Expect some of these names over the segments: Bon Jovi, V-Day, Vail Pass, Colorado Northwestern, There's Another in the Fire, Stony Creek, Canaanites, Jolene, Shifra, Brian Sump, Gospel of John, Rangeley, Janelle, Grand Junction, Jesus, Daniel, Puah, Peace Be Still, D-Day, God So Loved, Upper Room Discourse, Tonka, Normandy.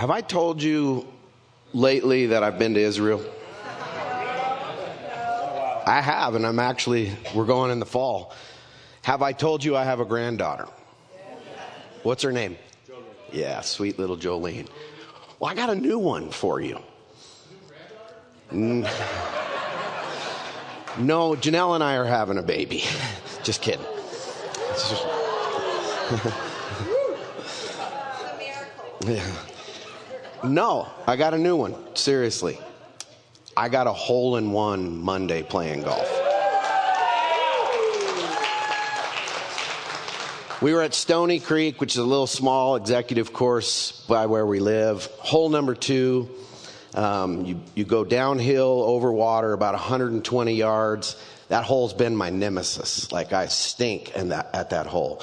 Have I told you lately that I've been to Israel? I have, and we're going in the fall. Have I told you I have a granddaughter? What's her name? Jolene. Yeah, sweet little Jolene. Well, I got a new one for you. No, Janelle and I are having a baby. Just kidding. Yeah. No, I got a new one. Seriously. I got a hole-in-one Monday playing golf. We were at Stony Creek, which is a little small executive course by where we live. Hole number 2, you go downhill over water about 120 yards. That hole's been my nemesis. Like, I stink at that hole.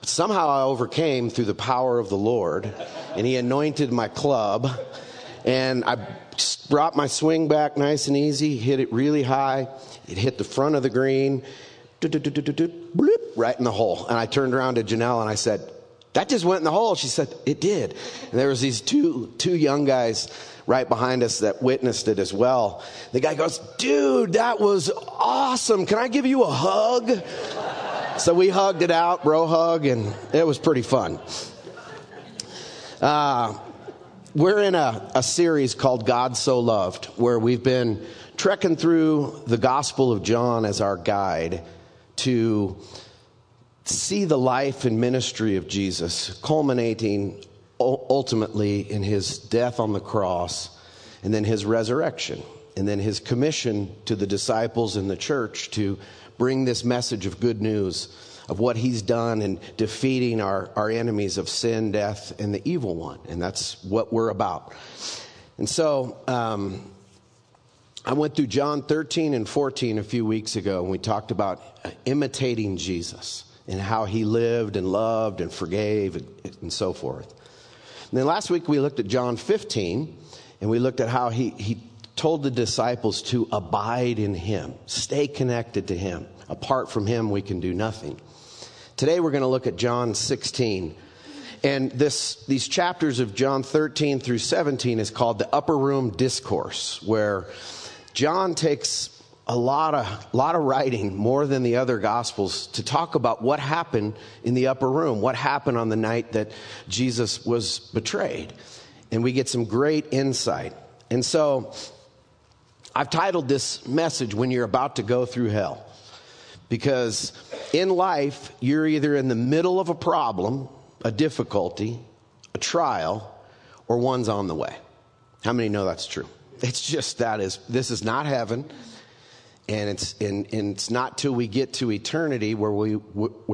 But somehow I overcame through the power of the Lord, and he anointed my club, and I brought my swing back nice and easy, hit it really high. It hit the front of the green. Bloop, right in the hole. And I turned around to Janelle and I said, "That just went in the hole." She said, "It did." And there was these two young guys right behind us that witnessed it as well. The guy goes, "Dude, that was awesome. Can I give you a hug?" So we hugged it out, bro hug, and it was pretty fun. We're in a series called God So Loved, where we've been trekking through the Gospel of John as our guide to see the life and ministry of Jesus, culminating ultimately in his death on the cross, and then his resurrection, and then his commission to the disciples in the church to bring this message of good news of what he's done in defeating our enemies of sin, death, and the evil one. And that's what we're about. And so I went through John 13 and 14 a few weeks ago, and we talked about imitating Jesus and how he lived and loved and forgave and so forth. And then last week we looked at John 15, and we looked at how he told the disciples to abide in him, stay connected to him. Apart from him, we can do nothing. Today we're going to look at John 16. And these chapters of John 13 through 17 is called the Upper Room Discourse, where John takes a lot of writing, more than the other Gospels, to talk about what happened in the upper room, what happened on the night that Jesus was betrayed. And we get some great insight. And so I've titled this message, "When You're About to Go Through Hell." Because in life, you're either in the middle of a problem, a difficulty, a trial, or one's on the way. How many know that's true? It's just this is not heaven. And it's not till we get to eternity where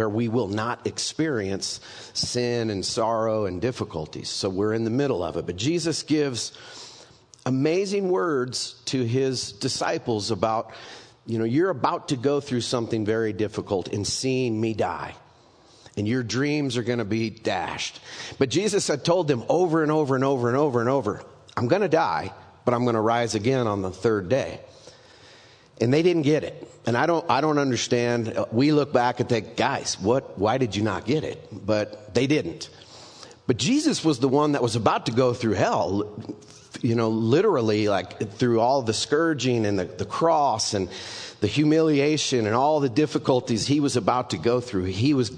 we will not experience sin and sorrow and difficulties. So we're in the middle of it. But Jesus gives amazing words to his disciples about, you're about to go through something very difficult in seeing me die. And your dreams are going to be dashed. But Jesus had told them over and over and over and over and over, "I'm going to die, but I'm going to rise again on the third day." And they didn't get it. And I don't understand. We look back and think, "Guys, why did you not get it?" But they didn't. But Jesus was the one that was about to go through hell, literally, like through all the scourging and the cross and the humiliation and all the difficulties he was about to go through. He was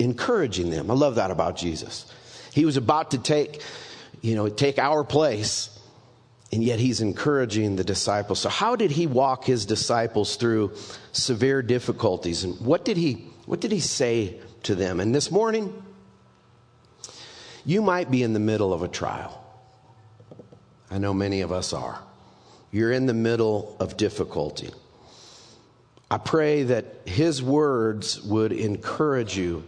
encouraging them. I love that about Jesus. He was about to take our place. And yet he's encouraging the disciples. So how did he walk his disciples through severe difficulties? And what did he say to them? And this morning, you might be in the middle of a trial. I know many of us are. You're in the middle of difficulty. I pray that his words would encourage you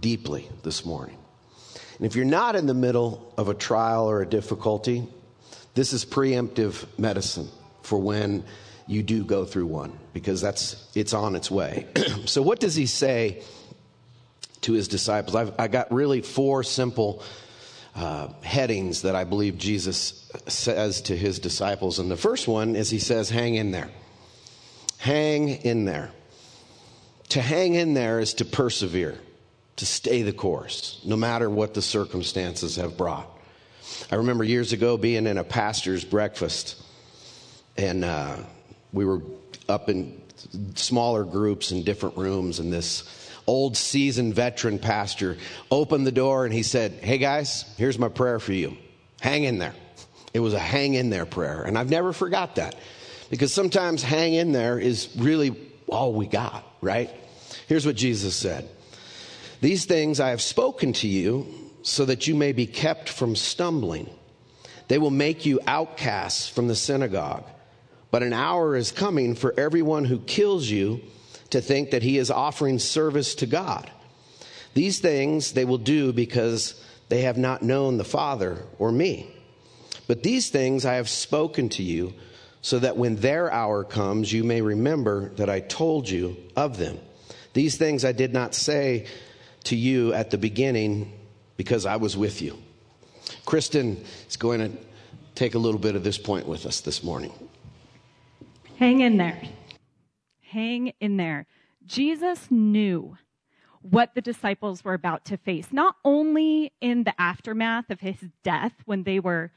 deeply this morning. And if you're not in the middle of a trial or a difficulty, this is preemptive medicine for when you do go through one, because it's on its way. So what does he say to his disciples? I got really 4 simple headings that I believe Jesus says to his disciples. And the first one is he says, hang in there. Hang in there. To hang in there is to persevere, to stay the course, no matter what the circumstances have brought. I remember years ago being in a pastor's breakfast, and we were up in smaller groups in different rooms, and this old seasoned veteran pastor opened the door and he said, "Hey guys, here's my prayer for you. Hang in there." It was a hang in there prayer, and I've never forgot that, because sometimes hang in there is really all we got, right? Here's what Jesus said. "These things I have spoken to you so that you may be kept from stumbling. They will make you outcasts from the synagogue. But an hour is coming for everyone who kills you to think that he is offering service to God. These things they will do because they have not known the Father or me. But these things I have spoken to you so that when their hour comes, you may remember that I told you of them. These things I did not say to you at the beginning because I was with you." Kristen is going to take a little bit of this point with us this morning. Hang in there. Hang in there. Jesus knew what the disciples were about to face, not only in the aftermath of his death when they were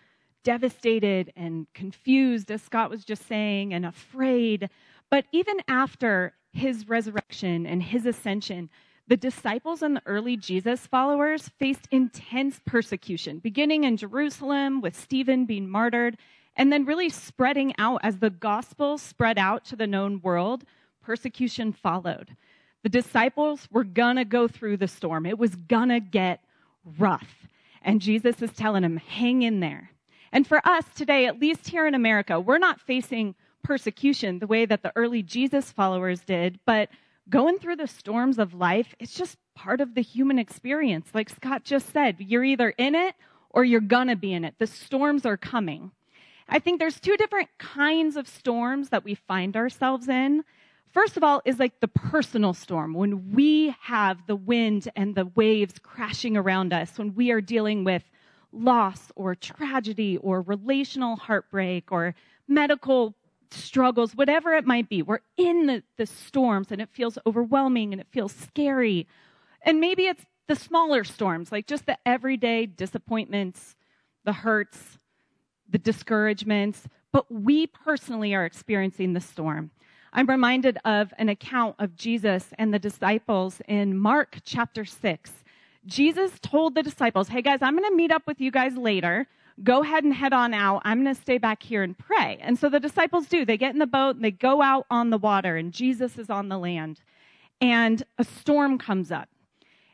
devastated and confused, as Scott was just saying, and afraid, but even after his resurrection and his ascension, the disciples and the early Jesus followers faced intense persecution, beginning in Jerusalem with Stephen being martyred, and then really spreading out as the gospel spread out to the known world. Persecution followed. The disciples were gonna go through the storm. It was gonna get rough. And Jesus is telling them, hang in there. And for us today, at least here in America, we're not facing persecution the way that the early Jesus followers did, but going through the storms of life, it's just part of the human experience. Like Scott just said, you're either in it or you're gonna be in it. The storms are coming. I think there's two different kinds of storms that we find ourselves in. First of all is like the personal storm, when we have the wind and the waves crashing around us, when we are dealing with loss or tragedy or relational heartbreak or medical struggles, whatever it might be. We're in the storms and it feels overwhelming and it feels scary. And maybe it's the smaller storms, like just the everyday disappointments, the hurts, the discouragements, but we personally are experiencing the storm. I'm reminded of an account of Jesus and the disciples in Mark chapter 6. Jesus told the disciples, "Hey guys, I'm going to meet up with you guys later. Go ahead and head on out. I'm going to stay back here and pray." And so the disciples do. They get in the boat and they go out on the water, and Jesus is on the land. And a storm comes up.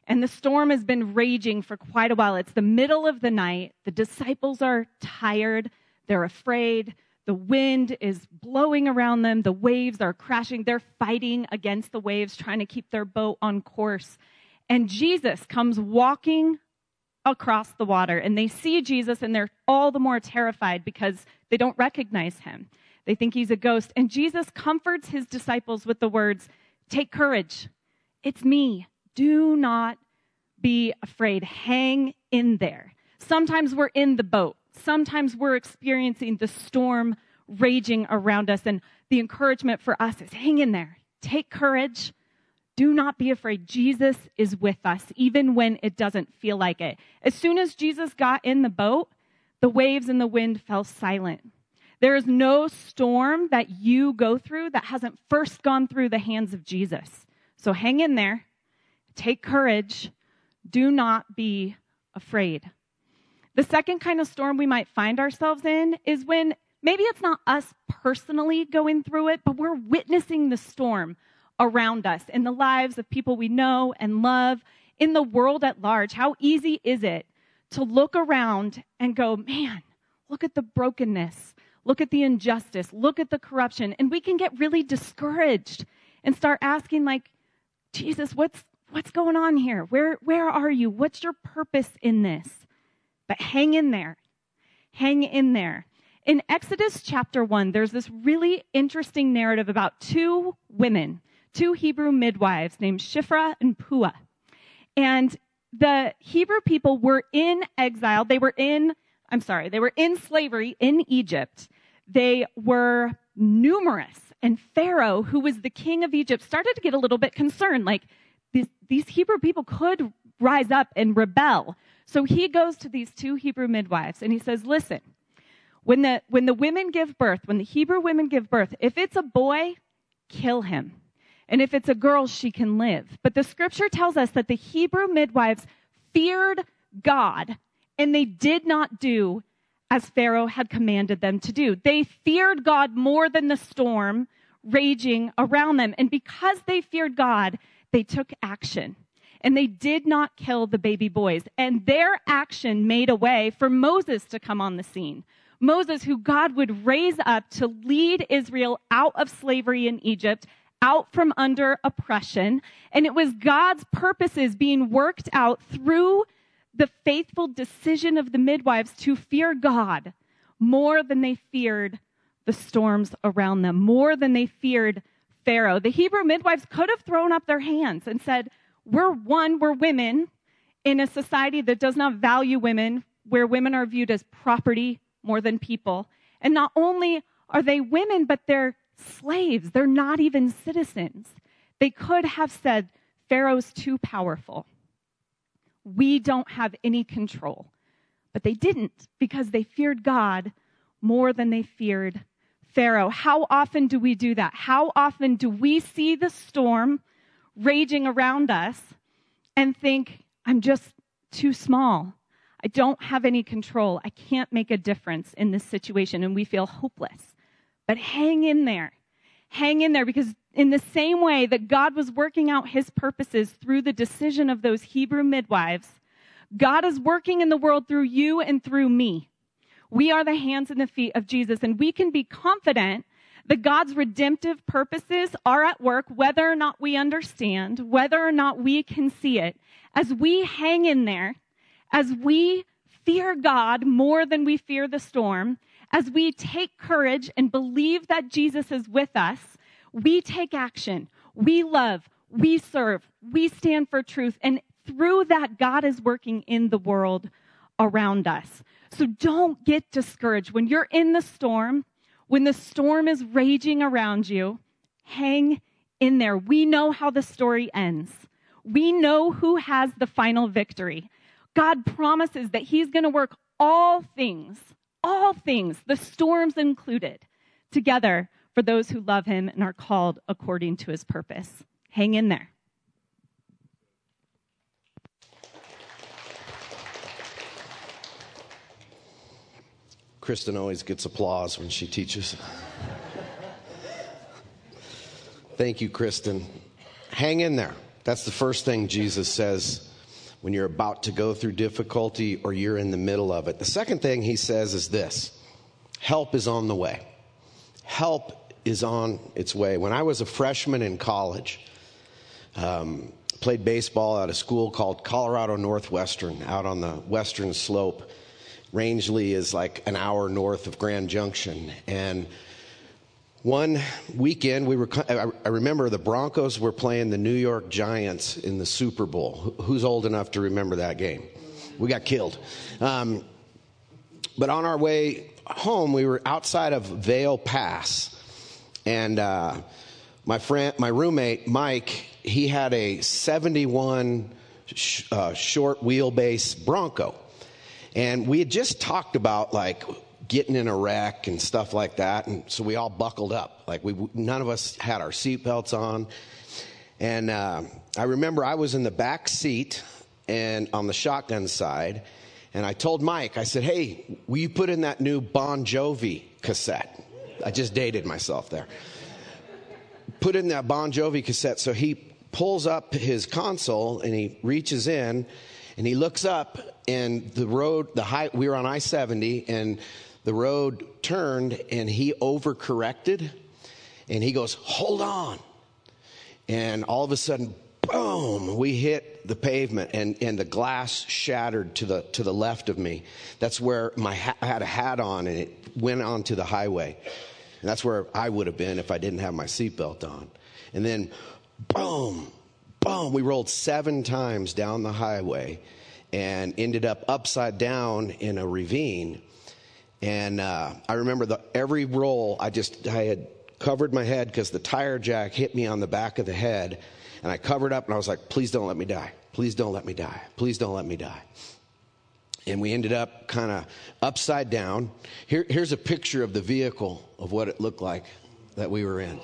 And the storm has been raging for quite a while. It's the middle of the night. The disciples are tired. They're afraid. The wind is blowing around them. The waves are crashing. They're fighting against the waves, trying to keep their boat on course. And Jesus comes walking across the water, and they see Jesus, and they're all the more terrified because they don't recognize him. They think he's a ghost. And Jesus comforts his disciples with the words, "Take courage. It's me. Do not be afraid. Hang in there." Sometimes we're in the boat. Sometimes we're experiencing the storm raging around us, and the encouragement for us is hang in there. Take courage. Do not be afraid. Jesus is with us, even when it doesn't feel like it. As soon as Jesus got in the boat, the waves and the wind fell silent. There is no storm that you go through that hasn't first gone through the hands of Jesus. So hang in there. Take courage. Do not be afraid. The second kind of storm we might find ourselves in is when maybe it's not us personally going through it, but we're witnessing the storm around us, in the lives of people we know and love, in the world at large. How easy is it to look around and go, man, look at the brokenness, look at the injustice, look at the corruption, and we can get really discouraged and start asking, like, Jesus, what's going on here? Where are you? What's your purpose in this? But hang in there. Hang in there. In Exodus chapter 1, there's this really interesting narrative about two women, two Hebrew midwives named Shifra and Puah. And the Hebrew people were in exile. They were in slavery in Egypt. They were numerous. And Pharaoh, who was the king of Egypt, started to get a little bit concerned. Like, these Hebrew people could rise up and rebel. So he goes to these two Hebrew midwives and he says, listen, when the women give birth, when the Hebrew women give birth, if it's a boy, kill him. And if it's a girl, she can live. But the scripture tells us that the Hebrew midwives feared God and they did not do as Pharaoh had commanded them to do. They feared God more than the storm raging around them. And because they feared God, they took action. And they did not kill the baby boys. And their action made a way for Moses to come on the scene. Moses, who God would raise up to lead Israel out of slavery in Egypt, out from under oppression. And it was God's purposes being worked out through the faithful decision of the midwives to fear God more than they feared the storms around them, more than they feared Pharaoh. The Hebrew midwives could have thrown up their hands and said, we're women in a society that does not value women, where women are viewed as property more than people. And not only are they women, but they're slaves. They're not even citizens. They could have said, Pharaoh's too powerful. We don't have any control. But they didn't, because they feared God more than they feared Pharaoh. How often do we do that? How often do we see the storm raging around us and think, I'm just too small. I don't have any control. I can't make a difference in this situation. And we feel hopeless. But hang in there. Hang in there, because in the same way that God was working out his purposes through the decision of those Hebrew midwives, God is working in the world through you and through me. We are the hands and the feet of Jesus, and we can be confident that God's redemptive purposes are at work, whether or not we understand, whether or not we can see it. As we hang in there, as we fear God more than we fear the storm, as we take courage and believe that Jesus is with us, we take action, we love, we serve, we stand for truth, and through that, God is working in the world around us. So don't get discouraged. When you're in the storm, when the storm is raging around you, hang in there. We know how the story ends. We know who has the final victory. God promises that he's going to work all things, the storms included, together for those who love him and are called according to his purpose. Hang in there. Kristen always gets applause when she teaches. Thank you, Kristen. Hang in there. That's the first thing Jesus says when you're about to go through difficulty or you're in the middle of it. The second thing he says is this: help is on the way. Help is on its way. When I was a freshman in college, played baseball at a school called Colorado Northwestern out on the western slope. Rangeley is like an hour north of Grand Junction. And one weekend, I remember the Broncos were playing the New York Giants in the Super Bowl. Who's old enough to remember that game? We got killed. But on our way home, we were outside of Vail Pass. And my roommate, Mike, he had a 71 short wheelbase Bronco. And we had just talked about, like, getting in a wreck and stuff like that. And so we all buckled up. Like, none of us had our seatbelts on. And I remember I was in the back seat and on the shotgun side. And I told Mike, I said, hey, will you put in that new Bon Jovi cassette? I just dated myself there. Put in that Bon Jovi cassette. So he pulls up his console and he reaches in and he looks up. And the road, we were on I-70, and the road turned, and he overcorrected, and he goes, hold on. And all of a sudden, boom, we hit the pavement, and the glass shattered to the left of me. That's where I had a hat on, and it went onto the highway. And that's where I would have been if I didn't have my seatbelt on. And then, boom, boom, we rolled 7 times down the highway, and ended up upside down in a ravine. And I remember every roll, I had covered my head because the tire jack hit me on the back of the head. And I covered up and I was like, please don't let me die. Please don't let me die. Please don't let me die. and we ended up kind of upside down. Here's a picture of the vehicle of what it looked like that we were in.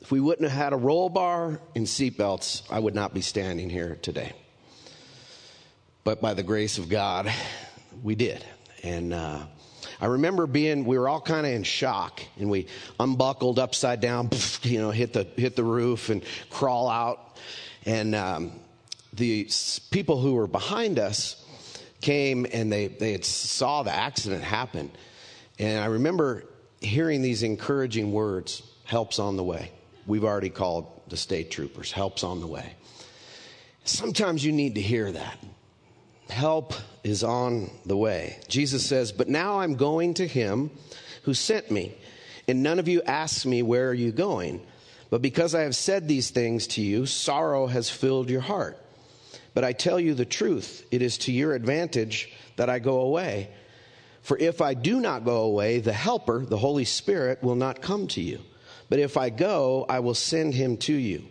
If we wouldn't have had a roll bar and seatbelts, I would not be standing here today. But by the grace of God, we did. And I remember we were all kind of in shock, and we unbuckled upside down, hit the roof and crawl out. And the people who were behind us came, and they had saw the accident happen. And I remember hearing these encouraging words, help's on the way. We've already called the state troopers. Help's on the way. Sometimes you need to hear that. Help is on the way. Jesus says, but now I'm going to him who sent me, and none of you asks me, where are you going? But because I have said these things to you, sorrow has filled your heart. But I tell you the truth, it is to your advantage that I go away. For if I do not go away, the Helper, the Holy Spirit, will not come to you. But if I go, I will send him to you.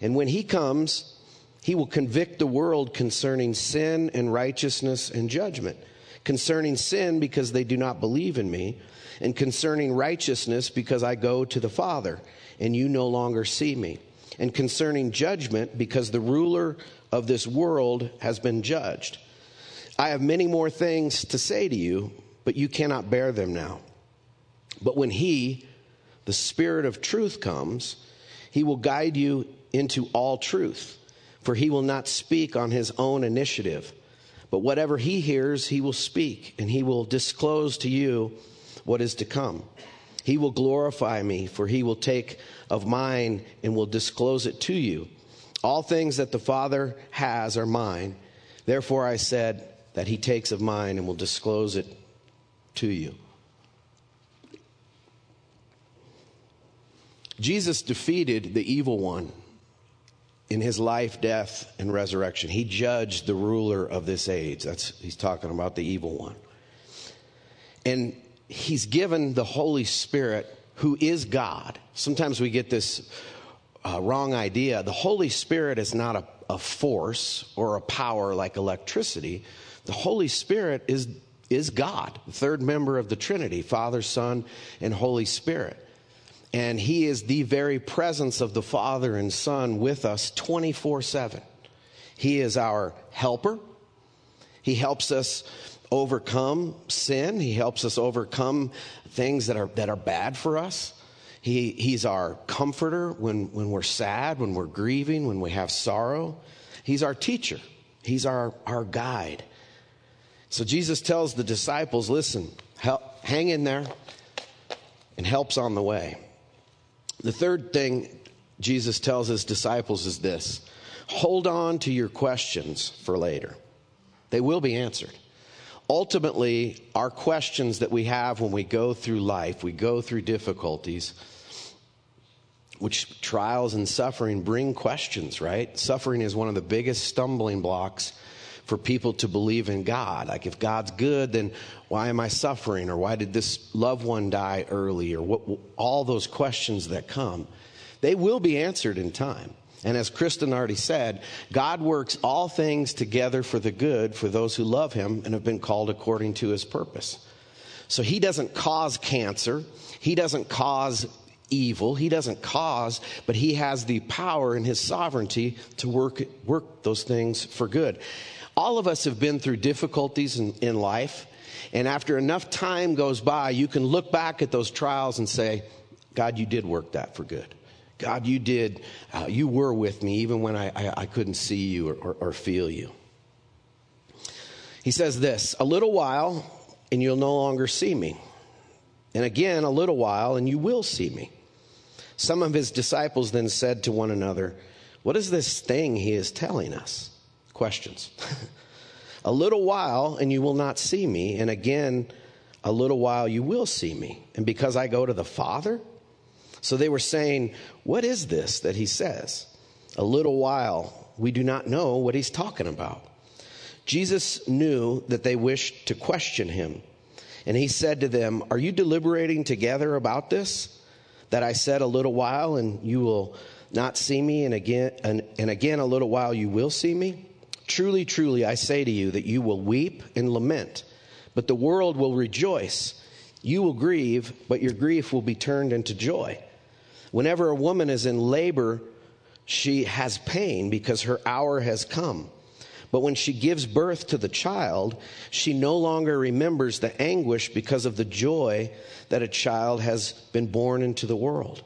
And when he comes, he will convict the world concerning sin and righteousness and judgment. Concerning sin, because they do not believe in me. And concerning righteousness, because I go to the Father, and you no longer see me. And concerning judgment, because the ruler of this world has been judged. I have many more things to say to you, but you cannot bear them now. But when he, the Spirit of truth, comes, he will guide you into all truth, for he will not speak on his own initiative, but whatever he hears, he will speak, and he will disclose to you what is to come. He will glorify me, for he will take of mine and will disclose it to you. All things that the Father has are mine. Therefore I said that he takes of mine and will disclose it to you. Jesus defeated the evil one in his life, death, and resurrection. He judged the ruler of this age. He's talking about the evil one. And he's given the Holy Spirit, who is God. Sometimes we get this wrong idea. The Holy Spirit is not a force or a power like electricity. The Holy Spirit is God, the third member of the Trinity, Father, Son, and Holy Spirit. And he is the very presence of the Father and Son with us 24/7. He is our helper. He helps us overcome sin. He helps us overcome things that are bad for us. He's our comforter when we're sad, when we're grieving, when we have sorrow. He's our teacher. He's our guide. So Jesus tells the disciples, listen, hang in there, and help's on the way. The third thing Jesus tells his disciples is this: hold on to your questions for later. They will be answered. Ultimately, our questions that we have when we go through life, we go through difficulties, which trials and suffering bring questions, right? Suffering is one of the biggest stumbling blocks for people to believe in God. Like, if God's good, then why am I suffering? Or why did this loved one die early? Or what? All those questions that come, they will be answered in time. And as Kristen already said, God works all things together for the good for those who love him and have been called according to his purpose. So he doesn't cause cancer. He doesn't cause evil. He doesn't cause, but he has the power in his sovereignty to work those things for good. All of us have been through difficulties in life, and after enough time goes by, you can look back at those trials and say, God, you did work that for good. God, you did, you were with me even when I couldn't see you or feel you. He says this: a little while and you'll no longer see me. And again, a little while and you will see me. Some of his disciples then said to one another, what is this thing he is telling us? Questions. A little while and you will not see me, and again a little while you will see me, and because I go to the Father. So they were saying, what is this that he says? A little while, we do not know what he's talking about. Jesus knew that they wished to question him, and he said to them, are you deliberating together about this, that I said a little while and you will not see me, and again a little while you will see me? Truly, truly, I say to you that you will weep and lament, but the world will rejoice. You will grieve, but your grief will be turned into joy. Whenever a woman is in labor, she has pain because her hour has come. But when she gives birth to the child, she no longer remembers the anguish because of the joy that a child has been born into the world.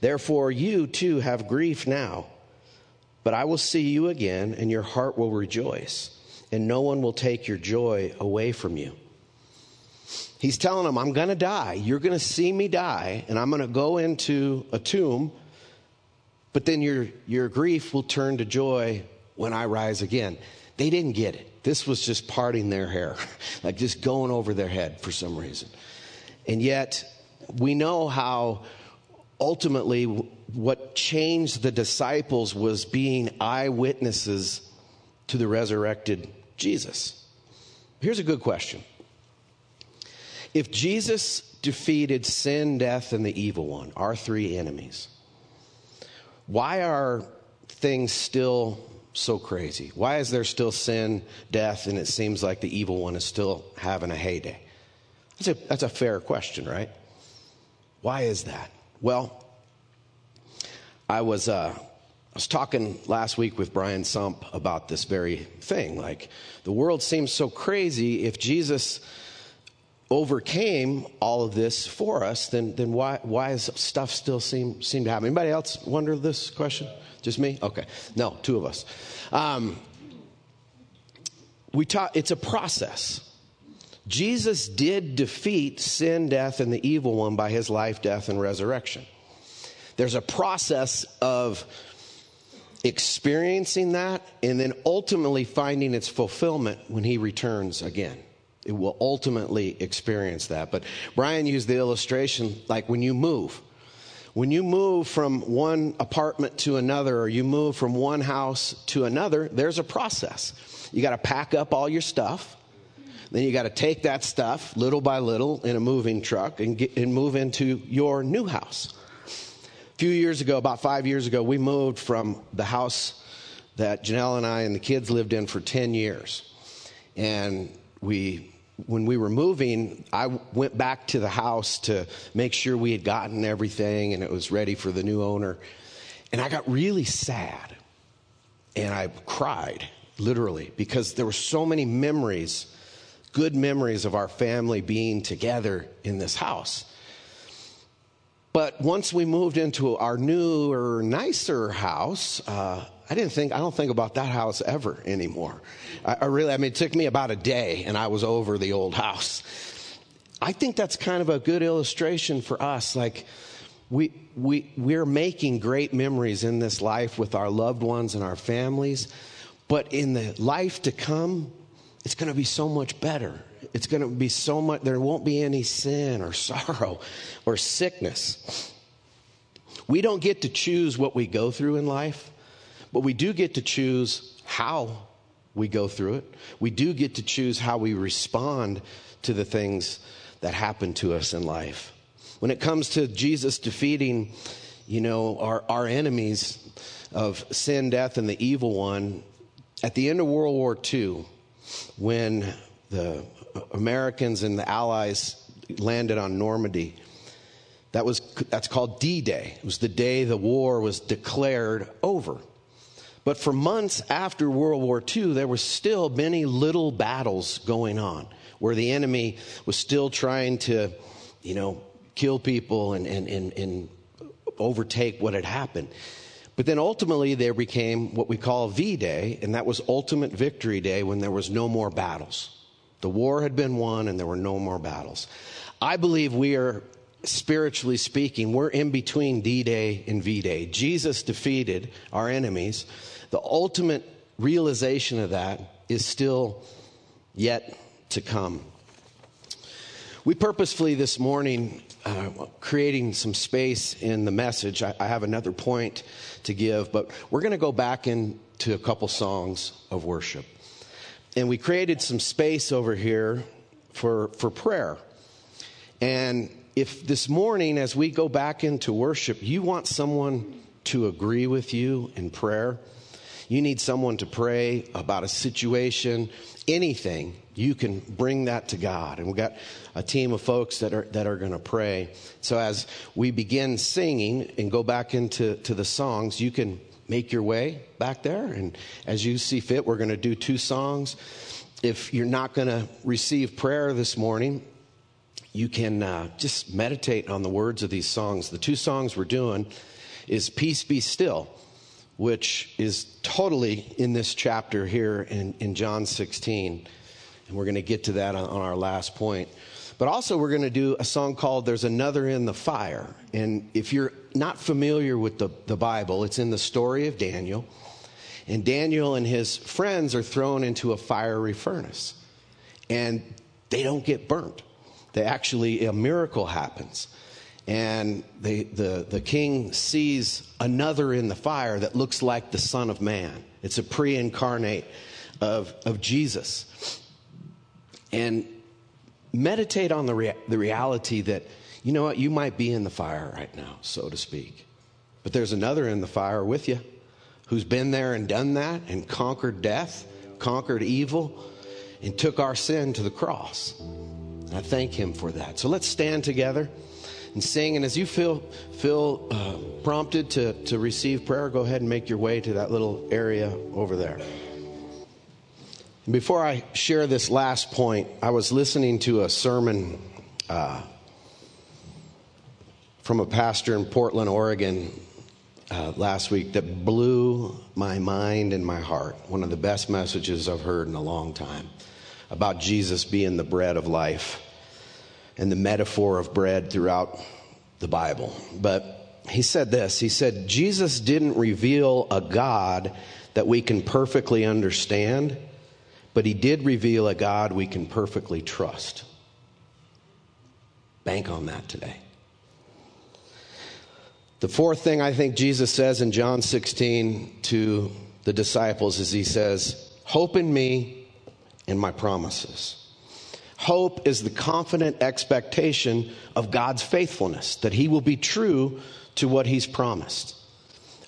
Therefore, you too have grief now, but I will see you again, and your heart will rejoice, and no one will take your joy away from you. He's telling them, I'm going to die. You're going to see me die, and I'm going to go into a tomb, but then your grief will turn to joy when I rise again. They didn't get it. This was just parting their hair, like just going over their head for some reason. And yet, we know how ultimately, what changed the disciples was being eyewitnesses to the resurrected Jesus. Here's a good question. If Jesus defeated sin, death, and the evil one, our three enemies, why are things still so crazy? Why is there still sin, death, and it seems like the evil one is still having a heyday? That's a fair question, right? Why is that? Well, I was talking last week with Brian Sump about this very thing. Like, the world seems so crazy. If Jesus overcame all of this for us, then why is stuff still seem to happen? Anybody else wonder this question? Just me? Okay. No, two of us. It's a process. Jesus did defeat sin, death, and the evil one by his life, death, and resurrection. There's a process of experiencing that and then ultimately finding its fulfillment when he returns again. It will ultimately experience that. But Brian used the illustration, like when you move. When you move from one apartment to another, or you move from one house to another, there's a process. You got to pack up all your stuff. Then you got to take that stuff little by little in a moving truck and move into your new house. A few years ago, about 5 years ago, we moved from the house that Janelle and I and the kids lived in for 10 years. And when we were moving, I went back to the house to make sure we had gotten everything and it was ready for the new owner. And I got really sad. And I cried, literally, because there were so many memories, good memories of our family being together in this house. But once we moved into our newer, nicer house, I don't think about that house ever anymore. It took me about a day and I was over the old house. I think that's kind of a good illustration for us. Like, we're making great memories in this life with our loved ones and our families, but in the life to come, it's going to be so much better. It's going to be so much, there won't be any sin or sorrow or sickness. We don't get to choose what we go through in life, but we do get to choose how we go through it. We do get to choose how we respond to the things that happen to us in life. When it comes to Jesus defeating, our enemies of sin, death, and the evil one, at the end of World War II, when the Americans and the Allies landed on Normandy, that's called D-Day. It was the day the war was declared over. But for months after World War II, there were still many little battles going on where the enemy was still trying to, kill people and overtake what had happened. But then ultimately there became what we call V-Day, and that was Ultimate Victory Day, when there was no more battles. The war had been won and there were no more battles. I believe we are, spiritually speaking, we're in between D-Day and V-Day. Jesus defeated our enemies. The ultimate realization of that is still yet to come. We purposefully this morning creating some space in the message. I have another point to give, but we're going to go back into a couple songs of worship. And we created some space over here for prayer. And if this morning, as we go back into worship, you want someone to agree with you in prayer, you need someone to pray about a situation, anything, you can bring that to God. And we've got a team of folks that are going to pray. So as we begin singing and go back into the songs, you can make your way back there. And as you see fit, we're going to do two songs. If you're not going to receive prayer this morning, you can just meditate on the words of these songs. The two songs we're doing is Peace Be Still, which is totally in this chapter here in John 16. And we're going to get to that on our last point. But also we're going to do a song called There's Another in the Fire. And if you're not familiar with the Bible, it's in the story of Daniel. And Daniel and his friends are thrown into a fiery furnace. And they don't get burnt. They actually, a miracle happens. And the king sees another in the fire that looks like the Son of Man. It's a pre-incarnate of Jesus. And meditate on the reality that, you know what, you might be in the fire right now, so to speak. But there's another in the fire with you who's been there and done that and conquered death, conquered evil, and took our sin to the cross. And I thank him for that. So let's stand together and sing. And as you feel prompted to receive prayer, go ahead and make your way to that little area over there. And before I share this last point, I was listening to a sermon from a pastor in Portland, Oregon last week that blew my mind and my heart. One of the best messages I've heard in a long time about Jesus being the bread of life, and the metaphor of bread throughout the Bible. But he said this, he said, Jesus didn't reveal a God that we can perfectly understand, but he did reveal a God we can perfectly trust. Bank on that today. The fourth thing I think Jesus says in John 16 to the disciples is he says, hope in me and my promises. Hope is the confident expectation of God's faithfulness, that he will be true to what he's promised.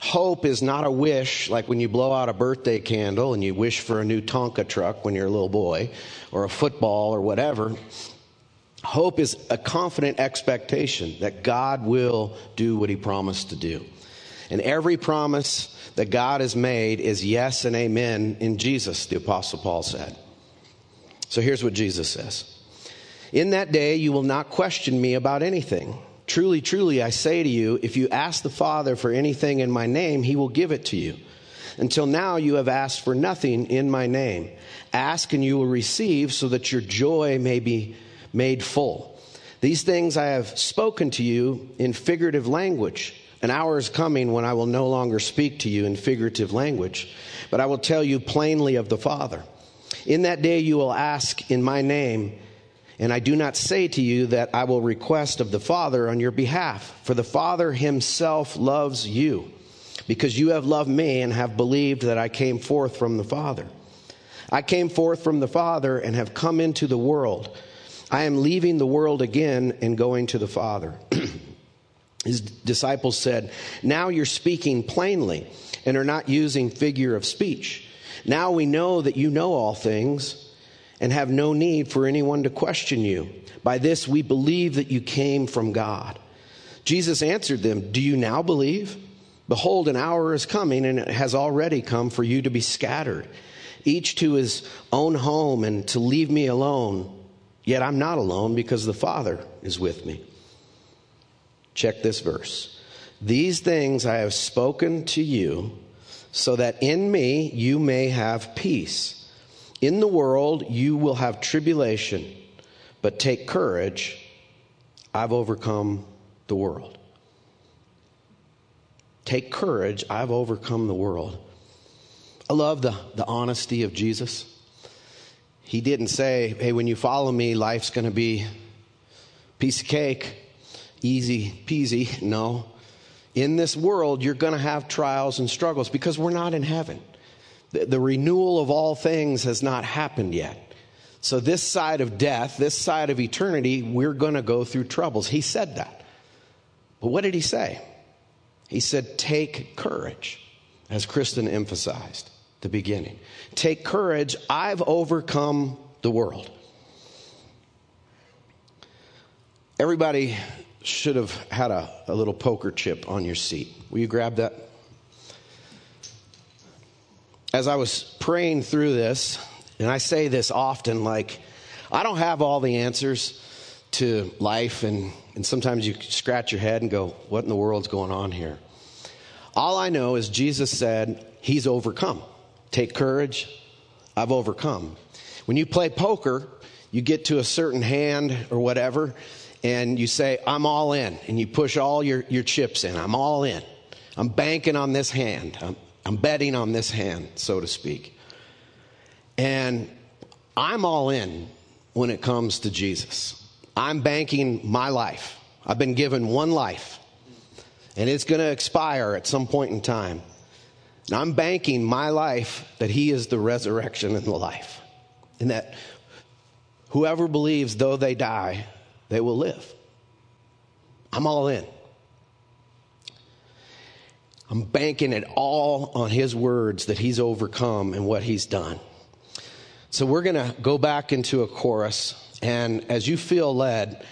Hope is not a wish, like when you blow out a birthday candle and you wish for a new Tonka truck when you're a little boy, or a football or whatever. Hope is a confident expectation that God will do what he promised to do. And every promise that God has made is yes and amen in Jesus, the Apostle Paul said. So here's what Jesus says. In that day, you will not question me about anything. Truly, truly, I say to you, if you ask the Father for anything in my name, he will give it to you. Until now, you have asked for nothing in my name. Ask and you will receive so that your joy may be made full. These things I have spoken to you in figurative language. An hour is coming when I will no longer speak to you in figurative language, but I will tell you plainly of the Father. In that day you will ask in my name, and I do not say to you that I will request of the Father on your behalf, for the Father himself loves you, because you have loved me and have believed that I came forth from the Father. I came forth from the Father and have come into the world. I am leaving the world again and going to the Father. His disciples said, now you're speaking plainly and are not using figure of speech. Now we know that you know all things and have no need for anyone to question you. By this we believe that you came from God. Jesus answered them, do you now believe? Behold, an hour is coming, and it has already come, for you to be scattered, each to his own home, and to leave me alone. Yet I'm not alone, because the Father is with me. Check this verse. These things I have spoken to you, so that in me you may have peace. In the world you will have tribulation, but take courage, I've overcome the world. Take courage, I've overcome the world. I love the honesty of Jesus. He didn't say, hey, when you follow me, life's going to be piece of cake, easy peasy. No. In this world, you're going to have trials and struggles because we're not in heaven. The renewal of all things has not happened yet. So this side of death, this side of eternity, we're going to go through troubles. He said that. But what did he say? He said, take courage, as Kristen emphasized at the beginning. Take courage. I've overcome the world. Everybody should have had a little poker chip on your seat. Will you grab that? As I was praying through this, and I say this often, like, I don't have all the answers to life, and sometimes you scratch your head and go, what in the world's going on here? All I know is Jesus said, he's overcome. Take courage, I've overcome. When you play poker, you get to a certain hand or whatever, and you say, I'm all in, and you push all your chips in. I'm all in. I'm banking on this hand. I'm betting on this hand, so to speak. And I'm all in when it comes to Jesus. I'm banking my life. I've been given one life, and it's going to expire at some point in time. And I'm banking my life that he is the resurrection and the life, and that whoever believes, though they die, they will live. I'm all in. I'm banking it all on his words that he's overcome and what he's done. So we're going to go back into a chorus. And as you feel led,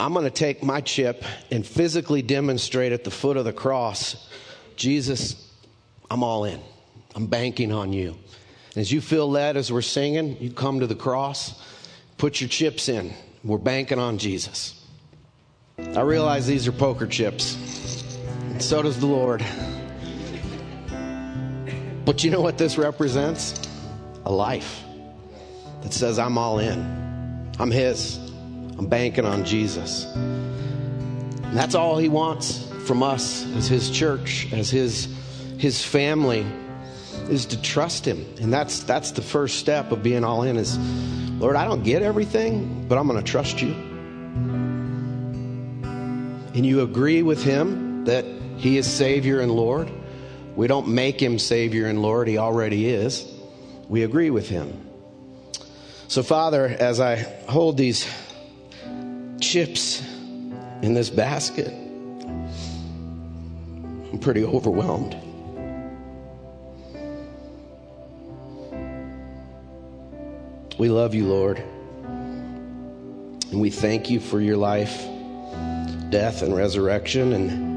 I'm going to take my chip and physically demonstrate at the foot of the cross, Jesus, I'm all in. I'm banking on you. And as you feel led, as we're singing, you come to the cross, put your chips in. We're banking on Jesus. I realize these are poker chips. So does the Lord. But you know what this represents? A life that says, I'm all in. I'm his. I'm banking on Jesus. And that's all he wants from us as his church, as his family, is to trust him. And that's the first step of being all in is, Lord, I don't get everything, but I'm going to trust you. And you agree with him that he is Savior and Lord. We don't make him Savior and Lord. He already is. We agree with him. So, Father, as I hold these chips in this basket, I'm pretty overwhelmed. We love you, Lord. And we thank you for your life, death, and resurrection, and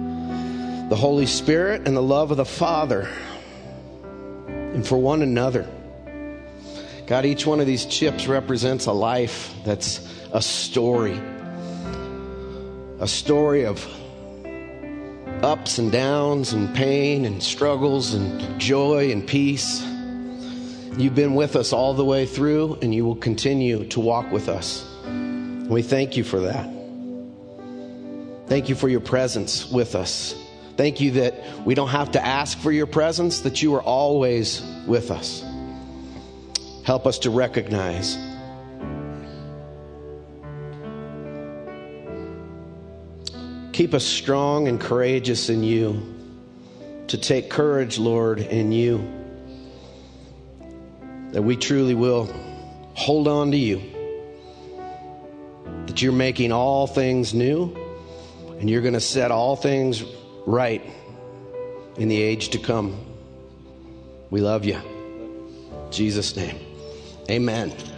the Holy Spirit and the love of the Father and for one another. God, each one of these chips represents a life that's a story of ups and downs and pain and struggles and joy and peace. You've been with us all the way through, and you will continue to walk with us. And we thank you for that. Thank you for your presence with us. Thank you that we don't have to ask for your presence, that you are always with us. Help us to recognize . Keep us strong and courageous in you, to take courage, Lord, in you, that we truly will hold on to you, that you're making all things new, and you're going to set all things right in the age to come. We love you. In Jesus' name, amen.